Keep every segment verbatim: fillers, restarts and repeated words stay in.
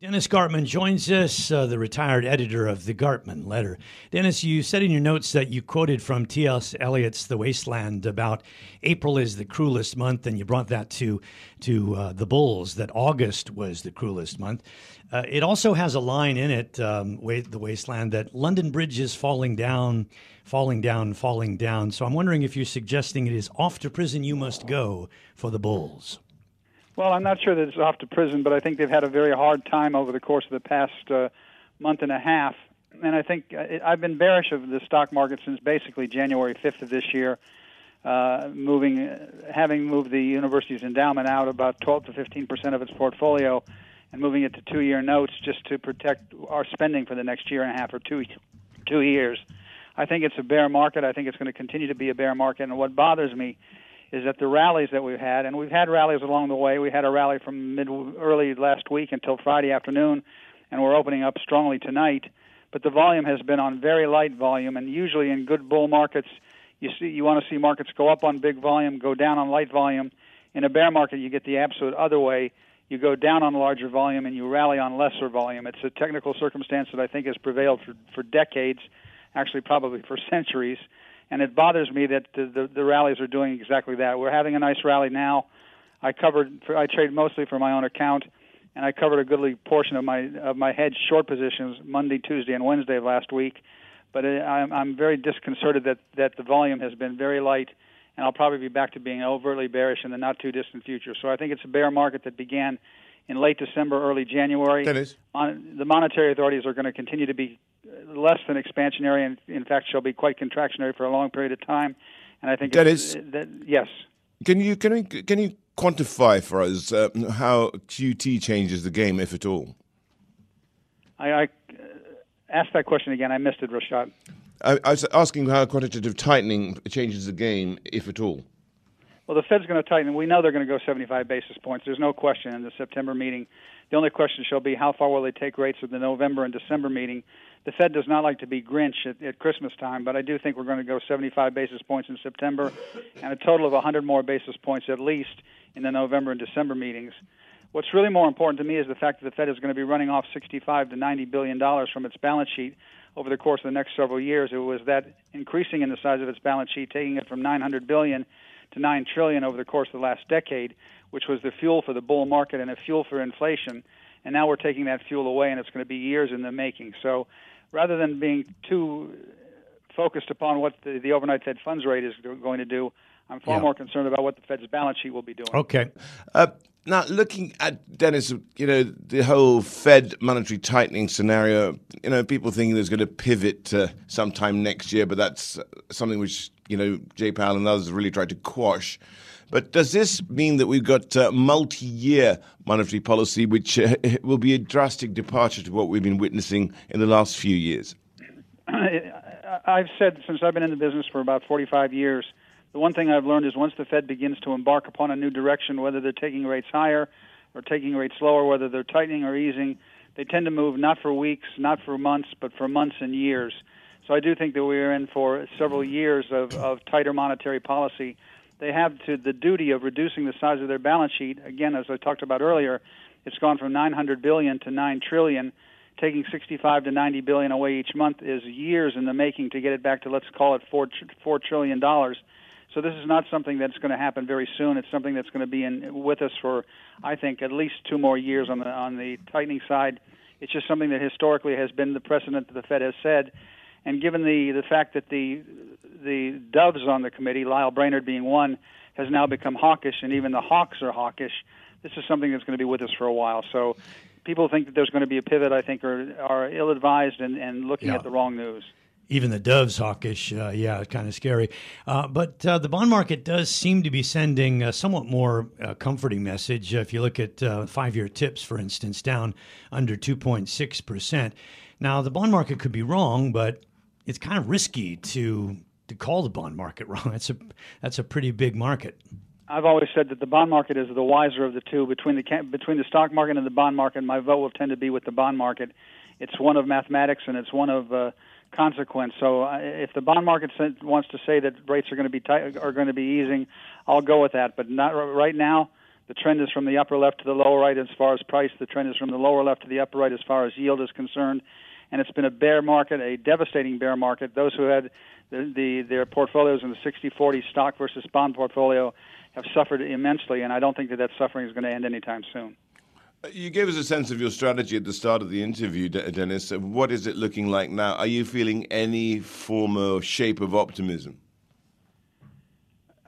Dennis Gartman joins us, uh, the retired editor of the Gartman Letter. Dennis, you said in your notes that you quoted from T S Eliot's The Wasteland about April is the cruelest month, and you brought that to to uh, the Bulls, that August was the cruelest month. Uh, it also has a line in it, um, The Wasteland, that London Bridge is falling down, falling down, falling down. So I'm wondering if you're suggesting it is off to prison you must go for the Bulls. Well, I'm not sure that it's off to prison, but I think they've had a very hard time over the course of the past uh, month and a half. And I think I've been bearish of the stock market since basically January fifth of this year, uh, moving, having moved the university's endowment out about twelve to fifteen percent of its portfolio and moving it to two-year notes just to protect our spending for the next year and a half or two, two years. I think it's a bear market. I think it's going to continue to be a bear market. And what bothers me is that the rallies that we've had, and we've had rallies along the way. We had a rally from mid early last week until Friday afternoon, and we're opening up strongly tonight. But the volume has been on very light volume, and usually in good bull markets, you see you want to see markets go up on big volume, go down on light volume. In a bear market, you get the absolute other way. You go down on larger volume, and you rally on lesser volume. It's a technical circumstance that I think has prevailed for, for decades, actually probably for centuries. And it bothers me that the, the, the rallies are doing exactly that. We're having a nice rally now. I covered, for, I trade mostly for my own account, and I covered a goodly portion of my of my hedge short positions Monday, Tuesday, and Wednesday of last week. But it, I'm, I'm very disconcerted that, that the volume has been very light, and I'll probably be back to being overtly bearish in the not-too-distant future. So I think it's a bear market that began in late December, early January. Dennis. Mon- the monetary authorities are going to continue to be less than expansionary, and in fact, shall be quite contractionary for a long period of time. And I think that is that, yes. Can you can we, can you quantify for us uh, how Q T changes the game, if at all? I, I uh, asked that question again. I missed it, Rashad. I, I was asking how quantitative tightening changes the game, if at all. Well, the Fed's going to tighten. We know they're going to go seventy-five basis points. There's no question in the September meeting. The only question shall be how far will they take rates at the November and December meeting. The Fed does not like to be Grinch at, at Christmas time, but I do think we're going to go seventy-five basis points in September and a total of one hundred more basis points at least in the November and December meetings. What's really more important to me is the fact that the Fed is going to be running off sixty-five to ninety billion dollars from its balance sheet over the course of the next several years. It was that increasing in the size of its balance sheet, taking it from nine hundred billion dollars to nine trillion dollars over the course of the last decade, which was the fuel for the bull market and a fuel for inflation. And now we're taking that fuel away, and it's going to be years in the making. So rather than being too focused upon what the, the overnight Fed funds rate is going to do, I'm far yeah. more concerned about what the Fed's balance sheet will be doing. Okay. Uh, now, looking at, Dennis, you know, the whole Fed monetary tightening scenario, you know, people thinking there's going to pivot uh, sometime next year, but that's something which, you know, Jay Powell and others really tried to quash. But does this mean that we've got uh, multi-year monetary policy, which uh, will be a drastic departure to what we've been witnessing in the last few years? I've said since I've been in the business for about forty-five years, the one thing I've learned is once the Fed begins to embark upon a new direction, whether they're taking rates higher or taking rates lower, whether they're tightening or easing, they tend to move not for weeks, not for months, but for months and years. So I do think that we are in for several years of, of tighter monetary policy. They have to the duty of reducing the size of their balance sheet. Again, as I talked about earlier, it's gone from nine hundred billion dollars to nine trillion dollars. Taking sixty-five to ninety billion dollars away each month is years in the making to get it back to, let's call it, four trillion dollars. So this is not something that's going to happen very soon. It's something that's going to be in, with us for, I think, at least two more years on the, on the tightening side. It's just something that historically has been the precedent that the Fed has said. And given the, the fact that the the doves on the committee, Lyle Brainerd being one, has now become hawkish, and even the hawks are hawkish, this is something that's going to be with us for a while. So people think that there's going to be a pivot, I think, are, are ill-advised and, and looking yeah. at the wrong news. Even the dove's hawkish, uh, yeah, kind of scary. Uh, but uh, the bond market does seem to be sending a somewhat more uh, comforting message. Uh, if you look at uh, five-year tips, for instance, down under two point six percent. Now, the bond market could be wrong, but it's kind of risky to to call the bond market wrong. That's a, that's a pretty big market. I've always said that the bond market is the wiser of the two. Between the between the stock market and the bond market, my vote will tend to be with the bond market. It's one of mathematics, and it's one of uh, consequence. So uh, if the bond market wants to say that rates are going to be tight, are going to be easing, I'll go with that. But not right now. The trend is from the upper left to the lower right as far as price. The trend is from the lower left to the upper right as far as yield is concerned. And it's been a bear market, a devastating bear market. Those who had the, the, their portfolios in the sixty forty stock versus bond portfolio have suffered immensely, and I don't think that that suffering is going to end anytime soon. You gave us a sense of your strategy at the start of the interview, Dennis. What is it looking like now? Are you feeling any form or shape of optimism?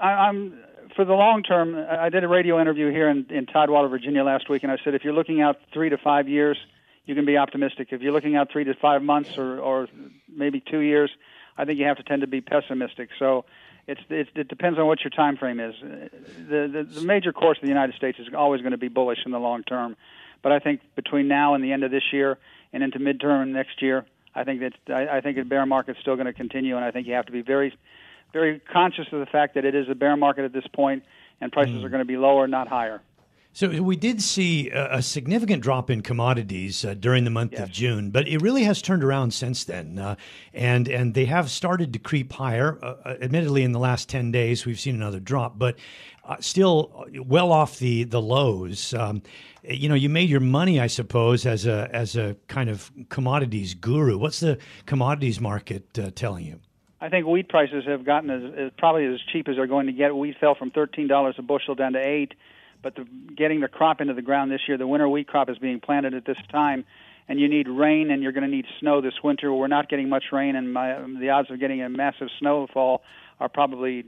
I, I'm... For the long term, I did a radio interview here in, in Tidewater, Virginia last week, and I said if you're looking out three to five years, you can be optimistic. If you're looking out three to five months or, or maybe two years, I think you have to tend to be pessimistic. So it's, it's, it depends on what your time frame is. The, the, the major course of the United States is always going to be bullish in the long term. But I think between now and the end of this year and into midterm next year, I think that I, I think the bear market's still going to continue, and I think you have to be very very conscious of the fact that it is a bear market at this point, and prices mm. are going to be lower, not higher. So we did see a significant drop in commodities uh, during the month yes. of June, but it really has turned around since then, uh, and and they have started to creep higher. Uh, admittedly, in the last ten days, we've seen another drop, but uh, still well off the the lows. Um, you know, you made your money, I suppose, as a as a kind of commodities guru. What's the commodities market uh, telling you? I think wheat prices have gotten as, as probably as cheap as they're going to get. Wheat fell from thirteen dollars a bushel down to eight dollars, but the, getting the crop into the ground this year, the winter wheat crop is being planted at this time, and you need rain, and you're going to need snow this winter. We're not getting much rain, and my, the odds of getting a massive snowfall are probably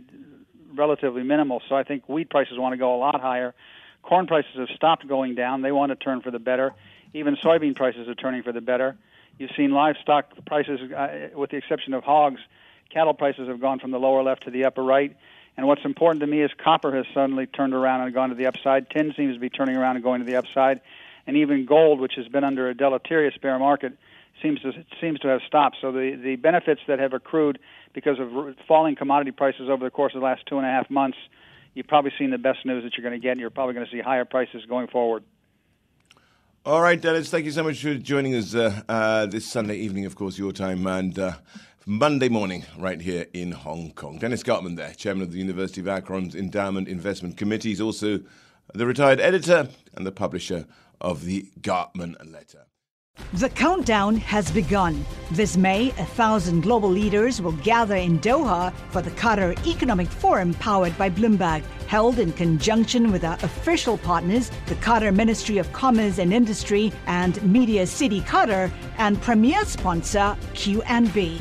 relatively minimal. So I think wheat prices want to go a lot higher. Corn prices have stopped going down. They want to turn for the better. Even soybean prices are turning for the better. You've seen livestock prices, uh, with the exception of hogs, cattle prices have gone from the lower left to the upper right. And what's important to me is copper has suddenly turned around and gone to the upside. Tin seems to be turning around and going to the upside. And even gold, which has been under a deleterious bear market, seems to seems to have stopped. So the, the benefits that have accrued because of falling commodity prices over the course of the last two and a half months, you've probably seen the best news that you're going to get, and you're probably going to see higher prices going forward. All right, Dennis, thank you so much for joining us uh, uh, this Sunday evening, of course, your time, and uh, Monday morning right here in Hong Kong. Dennis Gartman there, chairman of the University of Akron's Endowment Investment Committee. He's also the retired editor and the publisher of the Gartman Letter. The countdown has begun. This May, a thousand global leaders will gather in Doha for the Qatar Economic Forum powered by Bloomberg, held in conjunction with our official partners, the Qatar Ministry of Commerce and Industry and Media City Qatar, and premier sponsor Q N B.